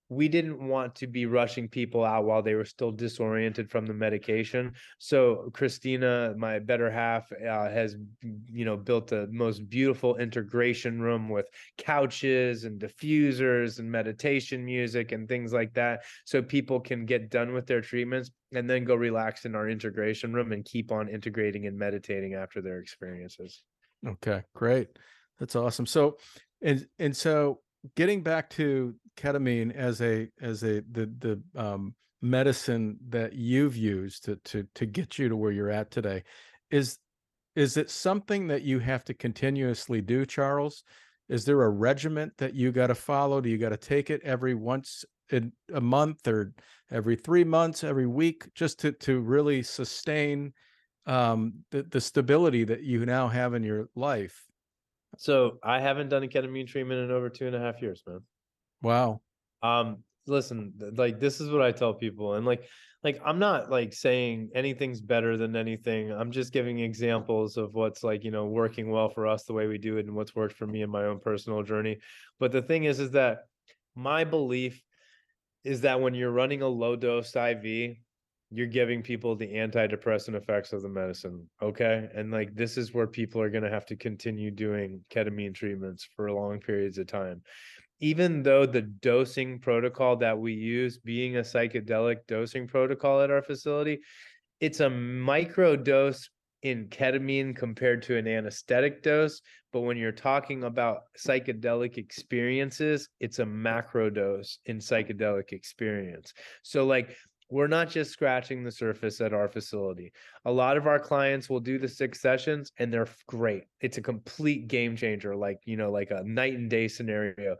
we didn't want to be rushing people out while they were still disoriented from the medication. So Christina, my better half, uh, has, you know, built the most beautiful integration room with couches and diffusers and meditation music and things like that. So people can get done with their treatments and then go relax in our integration room and keep on integrating and meditating after their experiences. Okay, great. That's awesome. So, and, and so getting back to ketamine as a as a the the um medicine that you've used to to to get you to where you're at today, is is it something that you have to continuously do, Charles? Is there a regimen that you got to follow? Do you got to take it every once in a month or every three months, every week, just to to really sustain um the, the stability that you now have in your life? So I haven't done a ketamine treatment in over two and a half years, man. Wow. Um, listen, like, this is what I tell people. And like, like, I'm not like saying anything's better than anything. I'm just giving examples of what's like, you know, working well for us the way we do it and what's worked for me in my own personal journey. But the thing is, is that my belief is that when you're running a low dose I V, you're giving people the antidepressant effects of the medicine. Okay. And like, this is where people are going to have to continue doing ketamine treatments for long periods of time. Even though the dosing protocol that we use, being a psychedelic dosing protocol at our facility, it's a micro dose in ketamine compared to an anesthetic dose. But when you're talking about psychedelic experiences, it's a macro dose in psychedelic experience. So like, we're not just scratching the surface at our facility. A lot of our clients will do the six sessions and they're great. It's a complete game changer, like, you know, like a night and day scenario.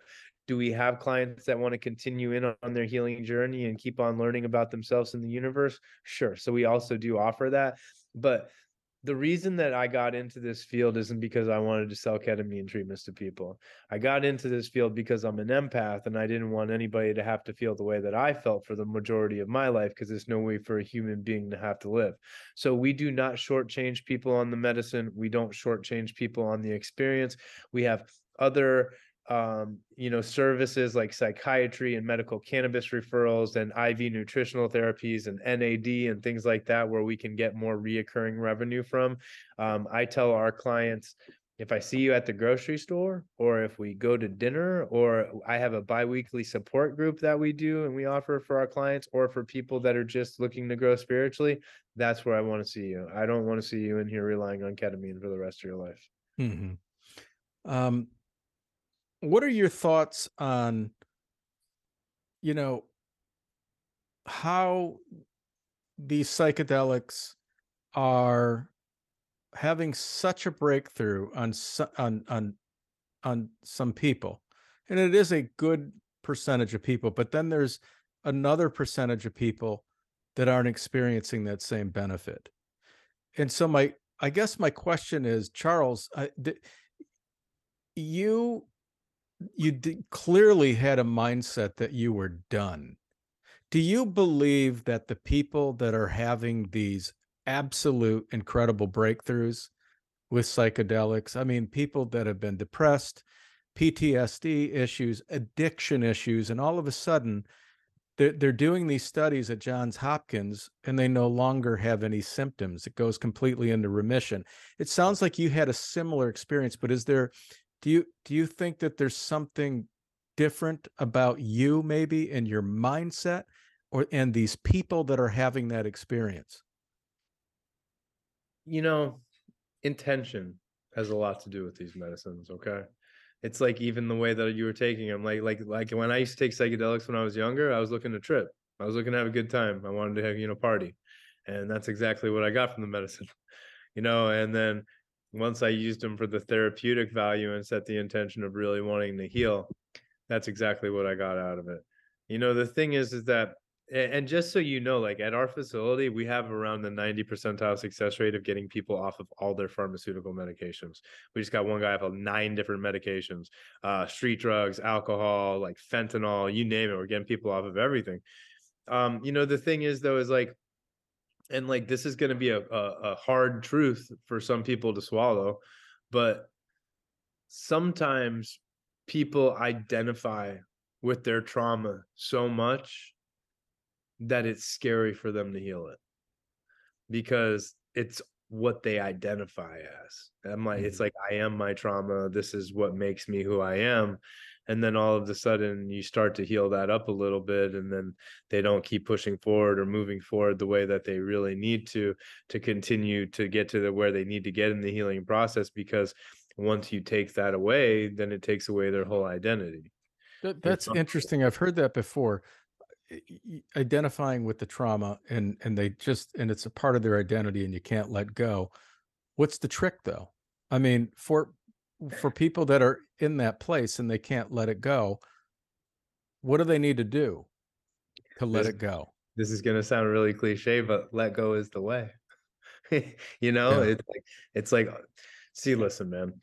Do we have clients that want to continue in on their healing journey and keep on learning about themselves in the universe? Sure. So we also do offer that. But the reason that I got into this field isn't because I wanted to sell ketamine treatments to people. I got into this field because I'm an empath and I didn't want anybody to have to feel the way that I felt for the majority of my life, because there's no way for a human being to have to live. So we do not shortchange people on the medicine. We don't shortchange people on the experience. We have other um, you know, services like psychiatry and medical cannabis referrals and I V nutritional therapies and N A D and things like that, where we can get more reoccurring revenue from. Um, I tell our clients, if I see you at the grocery store, or if we go to dinner, or I have a biweekly support group that we do and we offer for our clients, or for people that are just looking to grow spiritually, that's where I want to see you. I don't want to see you in here relying on ketamine for the rest of your life. Mm-hmm. Um, What are your thoughts on, you know, how these psychedelics are having such a breakthrough on on on on some people, and it is a good percentage of people, but then there's another percentage of people that aren't experiencing that same benefit. And so my, I guess my question is, Charles, I, th- you. You d- clearly had a mindset that you were done. Do you believe that the people that are having these absolute incredible breakthroughs with psychedelics, I mean, people that have been depressed, P T S D issues, addiction issues, and all of a sudden they're, they're doing these studies at Johns Hopkins and they no longer have any symptoms. It goes completely into remission. It sounds like you had a similar experience, but is there... Do you do you think that there's something different about you, maybe, and your mindset, or and these people that are having that experience? You know, intention has a lot to do with these medicines. Okay, it's like even the way that you were taking them. Like like like when I used to take psychedelics when I was younger, I was looking to trip. I was looking to have a good time. I wanted to have, you know, party, and that's exactly what I got from the medicine. You know, and then. Once I used them for the therapeutic value and set the intention of really wanting to heal, that's exactly what I got out of it. You know, the thing is, is that, and just so you know, like at our facility, we have around the ninety percentile success rate of getting people off of all their pharmaceutical medications. We just got one guy off of nine different medications, uh, street drugs, alcohol, like fentanyl, you name it. We're getting people off of everything. Um, you know, the thing is though, is like, and like, this is going to be a, a, a hard truth for some people to swallow, but sometimes people identify with their trauma so much that it's scary for them to heal it, because it's what they identify as. I'm like, mm-hmm. It's like, I am my trauma. This is what makes me who I am. And then all of a sudden you start to heal that up a little bit, and then they don't keep pushing forward or moving forward the way that they really need to, to continue to get to the, where they need to get in the healing process, because once you take that away, then it takes away their whole identity. That, that's interesting. I've heard that before, identifying with the trauma, and, and they just, and it's a part of their identity and you can't let go. What's the trick though? I mean, for, for people that are in that place and they can't let it go, what do they need to do to let this, it go? This is going to sound really cliche, but let go is the way. You know, yeah. It's like, it's like, see, listen, man,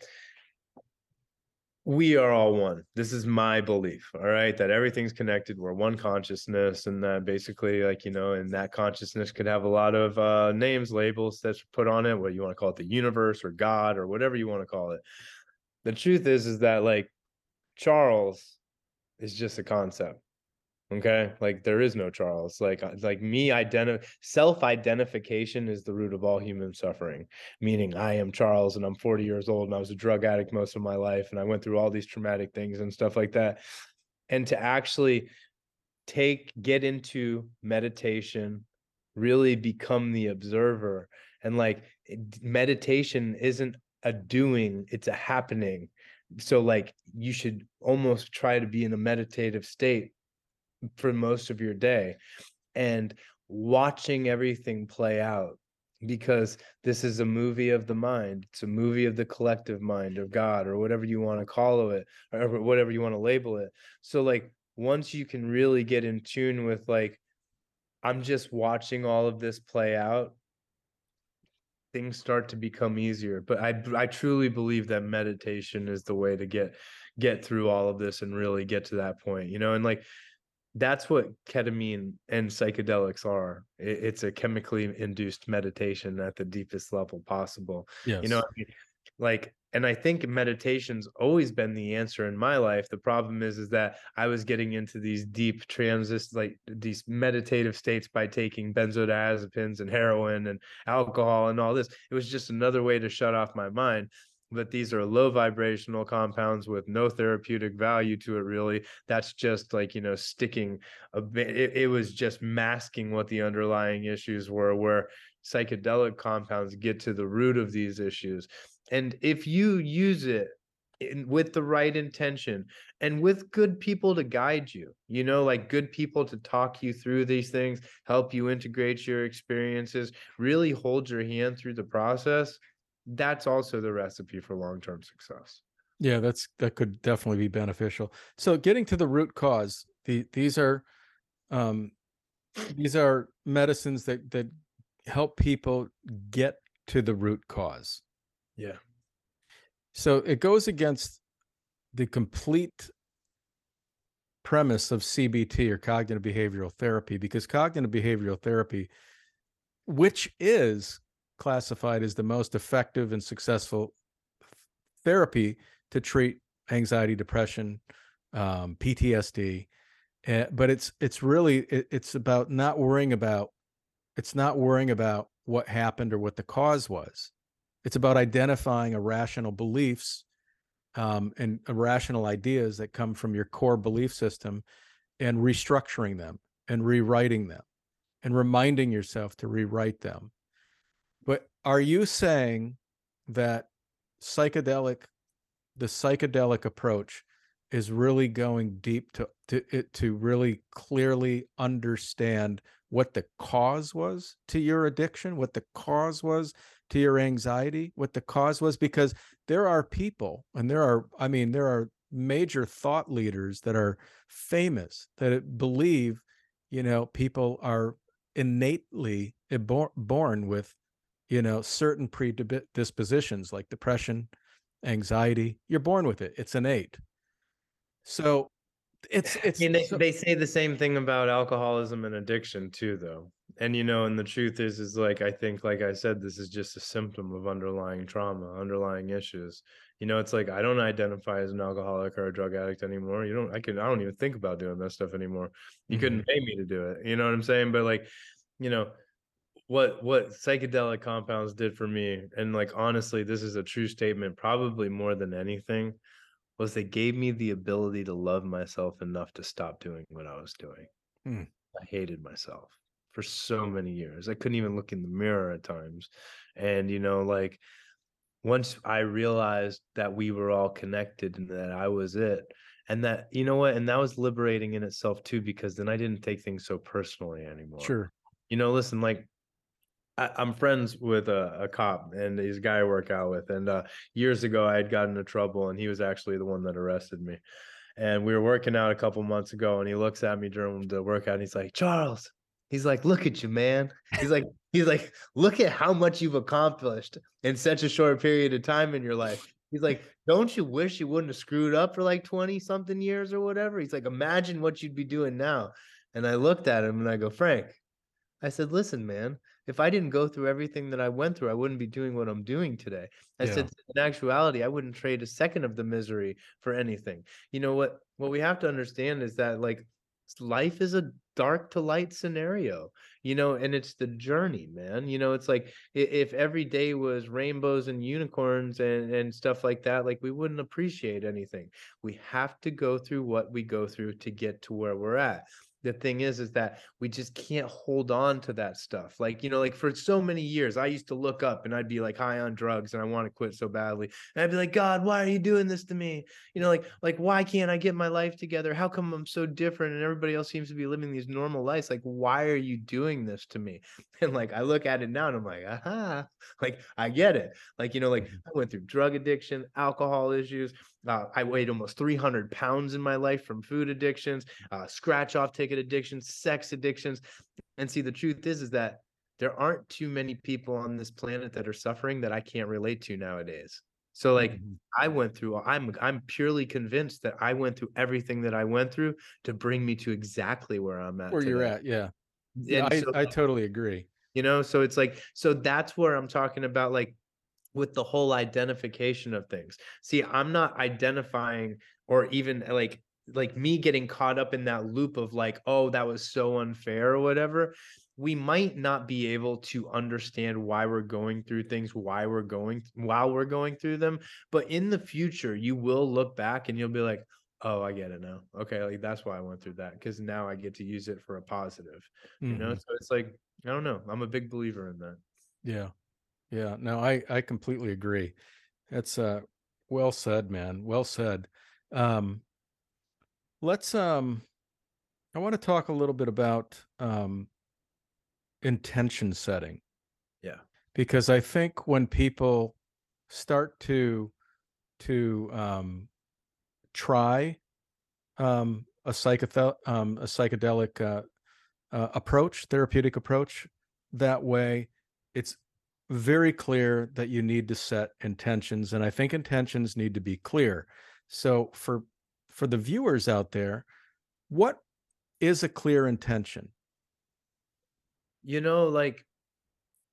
we are all one. This is my belief. All right. That everything's connected. We're one consciousness. And that basically, like, you know, and that consciousness could have a lot of uh, names, labels that's put on it, what you want to call it, the universe or God or whatever you want to call it. The truth is, is that like Charles is just a concept. Okay. Like there is no Charles, like, like me, identi- self-identification is the root of all human suffering, meaning I am Charles and I'm forty years old and I was a drug addict most of my life. And I went through all these traumatic things and stuff like that. And to actually take, get into meditation, really become the observer. And like meditation isn't a doing, it's a happening. So like you should almost try to be in a meditative state for most of your day and watching everything play out, because this is a movie of the mind. It's a movie of the collective mind or God or whatever you want to call it or whatever you want to label it. So like once you can really get in tune with like, I'm just watching all of this play out, things start to become easier. But I I truly believe that meditation is the way to get get through all of this and really get to that point, you know? And like, that's what ketamine and psychedelics are. It, it's a chemically induced meditation at the deepest level possible. Yes. You know, I mean, like, and I think meditation's always been the answer in my life. The problem is, is that I was getting into these deep transist, like these meditative states by taking benzodiazepines and heroin and alcohol and all this. It was just another way to shut off my mind. But these are low vibrational compounds with no therapeutic value to it, really. That's just like, you know, sticking a bit. It, it was just masking what the underlying issues were, where psychedelic compounds get to the root of these issues. And if you use it in, with the right intention and with good people to guide you, you know, like good people to talk you through these things, help you integrate your experiences, really hold your hand through the process, that's also the recipe for long-term success. Yeah, that's that could definitely be beneficial. So getting to the root cause, the, these are um, these are medicines that that help people get to the root cause. Yeah. So it goes against the complete premise of C B T or cognitive behavioral therapy, because cognitive behavioral therapy, which is classified as the most effective and successful therapy to treat anxiety, depression, um, P T S D. Uh, but it's it's really it, it's about not worrying about it's not worrying about what happened or what the cause was. It's about identifying irrational beliefs um, and irrational ideas that come from your core belief system and restructuring them and rewriting them and reminding yourself to rewrite them. But are you saying that psychedelic, the psychedelic approach is really going deep to to it to really clearly understand what the cause was to your addiction, what the cause was to your anxiety, what the cause was? Because there are people, and there are, I mean, there are major thought leaders that are famous that believe, you know, people are innately born with, you know, certain predispositions like depression, anxiety. You're born with it. It's innate. So it's, it's, I mean, they, so- they say the same thing about alcoholism and addiction too, though. And, you know, and the truth is, is like, I think, like I said, this is just a symptom of underlying trauma, underlying issues. You know, it's like, I don't identify as an alcoholic or a drug addict anymore. You don't, I can, I don't even think about doing that stuff anymore. You mm-hmm. couldn't pay me to do it. You know what I'm saying? But like, you know, What what psychedelic compounds did for me, and like honestly, this is a true statement, probably more than anything, was they gave me the ability to love myself enough to stop doing what I was doing. Hmm. I hated myself for so many years. I couldn't even look in the mirror at times. And you know, like once I realized that we were all connected and that I was it, and that, you know what, and that was liberating in itself too, because then I didn't take things so personally anymore. Sure. You know, listen, like I'm friends with a, a cop, and he's a guy I work out with. And uh, years ago, I had gotten into trouble, and he was actually the one that arrested me. And we were working out a couple months ago, and he looks at me during the workout, and he's like, "Charles," he's like, "look at you, man." He's like, he's like, "look at how much you've accomplished in such a short period of time in your life." He's like, "don't you wish you wouldn't have screwed up for like twenty something years or whatever?" He's like, "imagine what you'd be doing now." And I looked at him, and I go, "Frank," I said, "listen, man. If I didn't go through everything that I went through, I wouldn't be doing what I'm doing today." I yeah. said, in actuality, I wouldn't trade a second of the misery for anything. You know what? What we have to understand is that like life is a dark to light scenario, you know, and it's the journey, man. You know, it's like if every day was rainbows and unicorns and, and stuff like that, like we wouldn't appreciate anything. We have to go through what we go through to get to where we're at. The thing is, is that we just can't hold on to that stuff. Like, you know, like for so many years, I used to look up and I'd be like high on drugs and I want to quit so badly. And I'd be like, God, why are you doing this to me? You know, like, like, why can't I get my life together? How come I'm so different? And everybody else seems to be living these normal lives. Like, why are you doing this to me? And like, I look at it now and I'm like, aha, like, I get it. Like, you know, like I went through drug addiction, alcohol issues. Uh, I weighed almost three hundred pounds in my life from food addictions, uh, scratch off ticket addictions, sex addictions. And see, the truth is, is that there aren't too many people on this planet that are suffering that I can't relate to nowadays. So like mm-hmm. I went through, I'm, I'm purely convinced that I went through everything that I went through to bring me to exactly where I'm at. Where today. You're at. Yeah. yeah I, so, I totally agree. You know, so it's like, so that's where I'm talking about, like, with the whole identification of things. See, I'm not identifying or even like, like me getting caught up in that loop of like, oh, that was so unfair or whatever. We might not be able to understand why we're going through things, why we're going, while we're going through them. But in the future, you will look back and you'll be like, oh, I get it now. Okay. Like that's why I went through that. Cause now I get to use it for a positive, mm-hmm. you know? So it's like, I don't know. I'm a big believer in that. Yeah. Yeah, no, I, I completely agree. That's uh, well said, man. Well said. Um, let's, um, I want to talk a little bit about um, intention setting. Yeah. Because I think when people start to, to um, try um, a, psychothe- um, a psychedelic uh, uh, approach, therapeutic approach, that way it's very clear that you need to set intentions, and I think intentions need to be clear. So for for the viewers out there, what is a clear intention? You know, like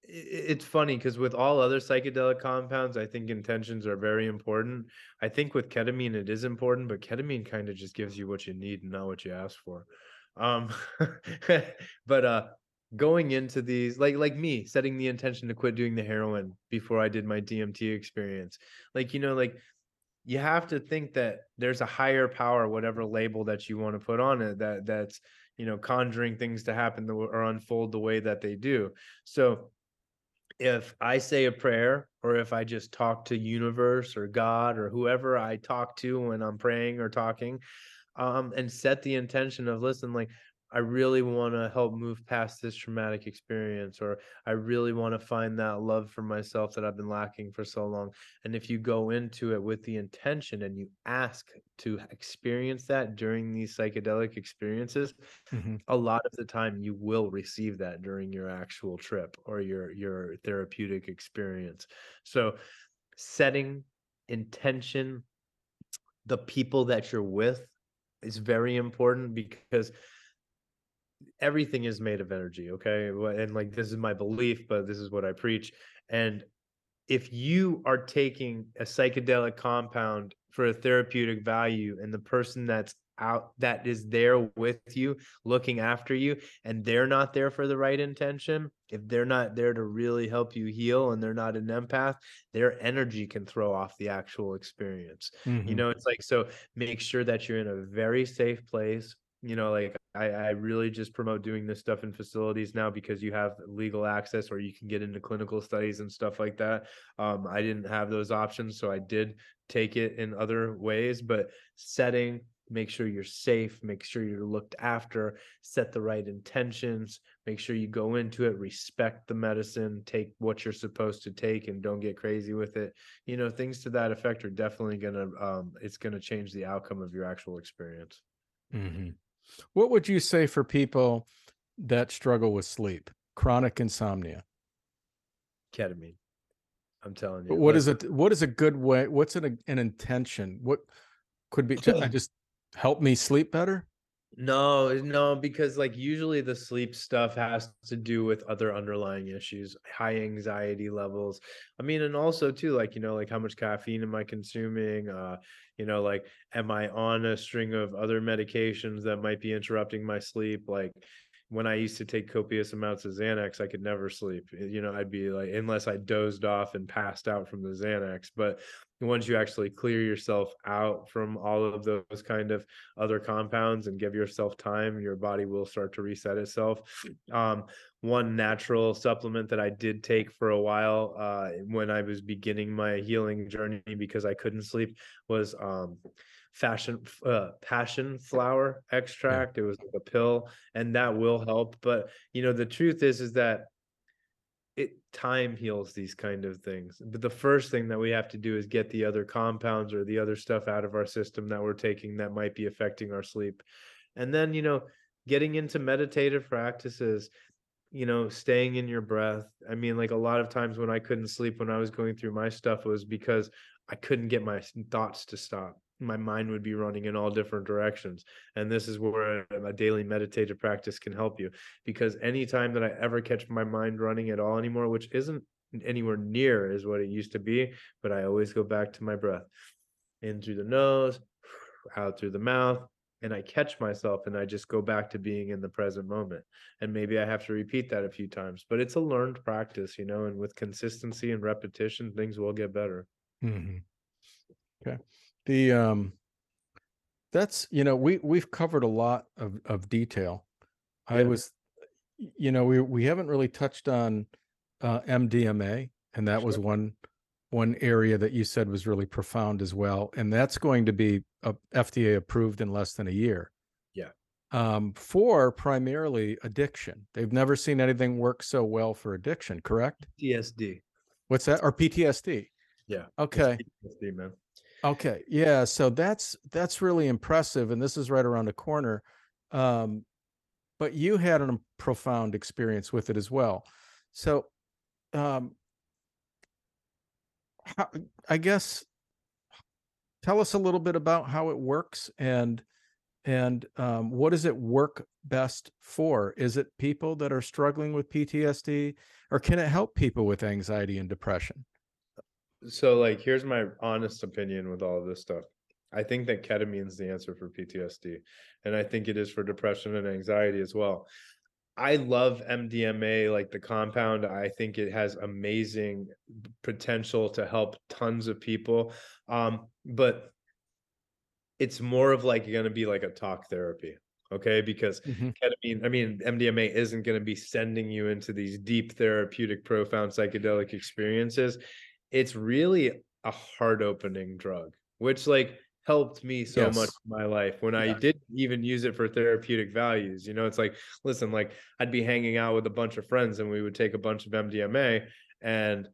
it's funny because with all other psychedelic compounds, I think intentions are very important. I think with ketamine it is important, but ketamine kind of just gives you what you need and not what you ask for. Um but uh going into these, like like me setting the intention to quit doing the heroin before I did my D M T experience, like, you know, like you have to think that there's a higher power, whatever label that you want to put on it, that that's, you know, conjuring things to happen or unfold the way that they do. So if I say a prayer, or if I just talk to universe or God or whoever I talk to when I'm praying or talking, um, and set the intention of, listen, like, I really want to help move past this traumatic experience, or I really want to find that love for myself that I've been lacking for so long. And if you go into it with the intention and you ask to experience that during these psychedelic experiences, mm-hmm. a lot of the time you will receive that during your actual trip or your, your therapeutic experience. So setting intention, the people that you're with is very important, because everything is made of energy, okay? And like, this is my belief, but this is what I preach. And if you are taking a psychedelic compound for a therapeutic value, and the person that's out, that is there with you, looking after you, and they're not there for the right intention, if they're not there to really help you heal and they're not an empath, their energy can throw off the actual experience. Mm-hmm. You know, it's like, so make sure that you're in a very safe place. You know, like I, I really just promote doing this stuff in facilities now, because you have legal access, or you can get into clinical studies and stuff like that. Um, I didn't have those options, so I did take it in other ways. But setting, make sure you're safe, make sure you're looked after, set the right intentions, make sure you go into it, respect the medicine, take what you're supposed to take, and don't get crazy with it. You know, things to that effect are definitely going to, um, it's going to change the outcome of your actual experience. Mm-hmm. What would you say for people that struggle with sleep, chronic insomnia? Ketamine. I'm telling you. But what like, is it? What is a good way? What's an, an intention? What could be? Just help me sleep better? No, no, because like usually the sleep stuff has to do with other underlying issues, high anxiety levels. I mean, and also too, like, you know, like how much caffeine am I consuming? Uh, you know, like, am I on a string of other medications that might be interrupting my sleep? Like when I used to take copious amounts of Xanax, I could never sleep. You know, I'd be like, unless I dozed off and passed out from the Xanax. But once you actually clear yourself out from all of those kind of other compounds and give yourself time, your body will start to reset itself. Um, one natural supplement that I did take for a while uh, when I was beginning my healing journey because I couldn't sleep was um, fashion, uh, passion flower extract. It was like a pill, and that will help. But, you know, the truth is, is that It, time heals these kind of things. But the first thing that we have to do is get the other compounds or the other stuff out of our system that we're taking that might be affecting our sleep. And then, you know, getting into meditative practices, you know, staying in your breath. I mean, like a lot of times when I couldn't sleep, when I was going through my stuff, was because I couldn't get my thoughts to stop. My mind would be running in all different directions. And this is where a daily meditative practice can help you, because anytime that I ever catch my mind running at all anymore, which isn't anywhere near as what it used to be, but I always go back to my breath, in through the nose, out through the mouth. And I catch myself and I just go back to being in the present moment. And maybe I have to repeat that a few times, but it's a learned practice, you know, and with consistency and repetition, things will get better. Mm-hmm. Okay. The, um, that's, you know, we, we've covered a lot of, of detail. Yeah. I was, you know, we, we haven't really touched on, uh, M D M A, and that sure. was one, one area that you said was really profound as well. And that's going to be uh, F D A approved in less than a year. Yeah. Um, for primarily addiction. They've never seen anything work so well for addiction, correct? P T S D. What's that? Or P T S D. Yeah. Okay. P T S D, man. Okay. Yeah. So that's, that's really impressive. And this is right around the corner. Um, but you had a profound experience with it as well. So, um, how, I guess, tell us a little bit about how it works, and, and, um, what does it work best for? Is it people that are struggling with P T S D, or can it help people with anxiety and depression? So, like, here's my honest opinion with all of this stuff. I think that ketamine is the answer for P T S D, and I think it is for depression and anxiety as well. I love M D M A, like the compound. I think it has amazing potential to help tons of people, um, but it's more of like going to be like a talk therapy. Okay, because mm-hmm. ketamine, I mean, M D M A isn't going to be sending you into these deep therapeutic, profound psychedelic experiences. It's really a heart opening drug, which like helped me so yes. much in my life when yeah. I didn't even use it for therapeutic values. You know, it's like, listen, like I'd be hanging out with a bunch of friends and we would take a bunch of M D M A and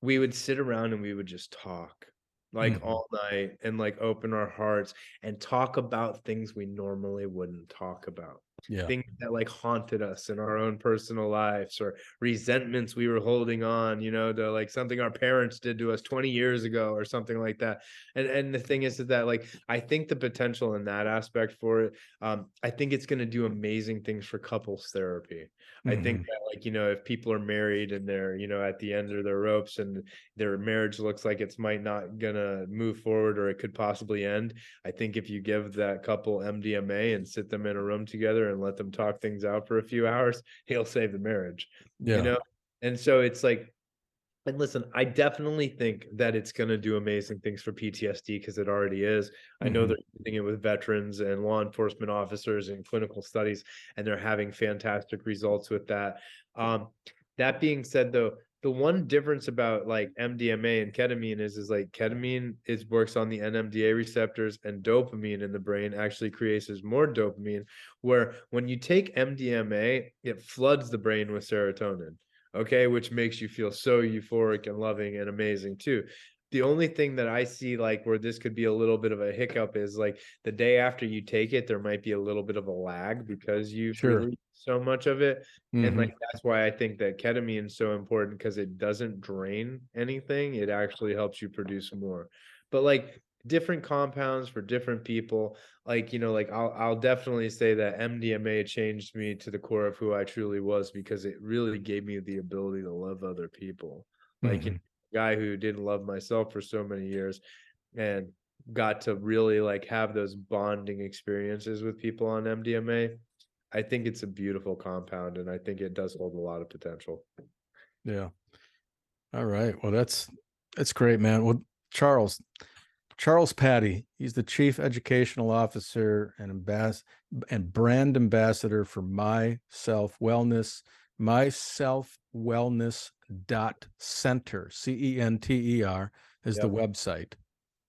we would sit around and we would just talk like mm-hmm. all night and like open our hearts and talk about things we normally wouldn't talk about. Yeah. Things that like haunted us in our own personal lives, or resentments we were holding on, you know, to like something our parents did to us twenty years ago or something like that. And and the thing is that like, I think the potential in that aspect for it, um, I think it's going to do amazing things for couples therapy. Mm-hmm. I think that like, you know, if people are married and they're, you know, at the end of their ropes and their marriage looks like it's might not gonna move forward or it could possibly end. I think if you give that couple M D M A and sit them in a room together and let them talk things out for a few hours, he'll save the marriage. Yeah. You know? And so it's like, and listen, I definitely think that it's going to do amazing things for P T S D because it already is. Mm-hmm. I know they're doing it with veterans and law enforcement officers in clinical studies, and they're having fantastic results with that. Um, that being said, though, the one difference about like M D M A and ketamine is, is like ketamine is works on the N M D A receptors, and dopamine in the brain actually creates more dopamine, where when you take M D M A, it floods the brain with serotonin, okay, which makes you feel so euphoric and loving and amazing too. The only thing that I see like where this could be a little bit of a hiccup is like the day after you take it, there might be a little bit of a lag because you've sure. released so much of it. Mm-hmm. And like, that's why I think that ketamine is so important, because it doesn't drain anything. It actually helps you produce more. But like, different compounds for different people. Like, you know, like I'll, I'll definitely say that M D M A changed me to the core of who I truly was, because it really gave me the ability to love other people. Like, mm-hmm. you know, a guy who didn't love myself for so many years, and got to really like have those bonding experiences with people on M D M A. I think it's a beautiful compound, and I think it does hold a lot of potential. Yeah. All right. Well, that's, that's great, man. Well, Charles, Charles Patti, he's the Chief Educational Officer and ambas- and Brand Ambassador for Myself Wellness, myself wellness dot center, C E N T E R is yep. the website.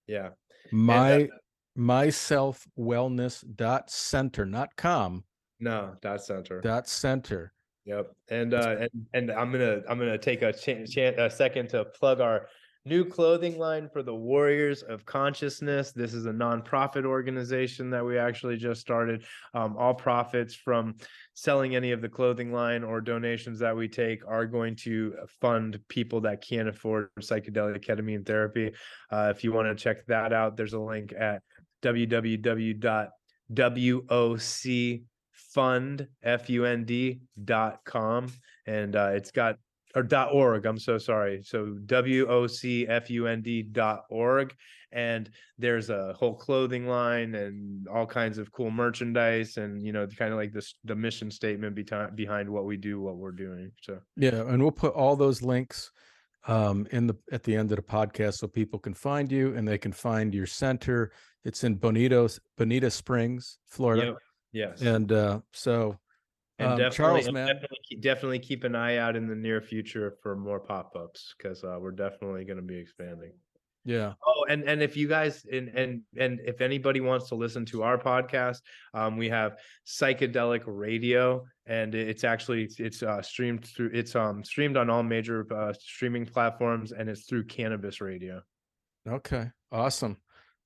Yeah. My, myself wellness dot center, not com. No, dot center. Dot center. Yep. And uh, and and I'm gonna I'm gonna take a ch- ch- a second to plug our new clothing line for the Warriors of Consciousness. This is a nonprofit organization that we actually just started. Um, all profits from selling any of the clothing line or donations that we take are going to fund people that can't afford psychedelic ketamine therapy. Uh, if you want to check that out, there's a link at w w w dot w o c dot com. Fund F U N D dot com and uh it's got or dot org I'm so sorry so W O C F U N D dot org, and there's a whole clothing line and all kinds of cool merchandise, and you know, kind of like this the mission statement behind behind what we do, what we're doing. So yeah, and we'll put all those links um in the at the end of the podcast so people can find you and they can find your center. It's in Bonitos Bonita Springs, Florida. Yep. Yes. And uh, so, and um, definitely, Charles, man. Definitely keep, definitely keep an eye out in the near future for more pop-ups, because uh, we're definitely going to be expanding. Yeah. Oh, and and if you guys, and and and if anybody wants to listen to our podcast, um, we have Psychedelic Radio, and it's actually it's uh, streamed through it's um streamed on all major uh, streaming platforms, and it's through Cannabis Radio. Okay. Awesome.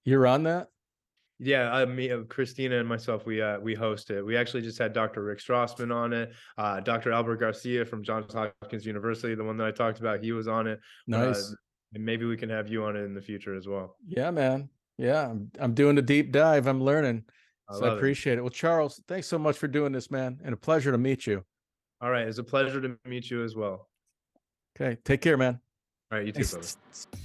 You're on that? Yeah, uh, me, uh, Christina and myself, we uh, we host it. We actually just had Doctor Rick Strassman on it. Uh, Doctor Albert Garcia from Johns Hopkins University, the one that I talked about, he was on it. Nice. Uh, and maybe we can have you on it in the future as well. Yeah, man. Yeah, I'm, I'm doing a deep dive. I'm learning. So I, I appreciate it. it. Well, Charles, thanks so much for doing this, man. And a pleasure to meet you. All right. It's a pleasure to meet you as well. Okay. Take care, man. All right. You too, brother.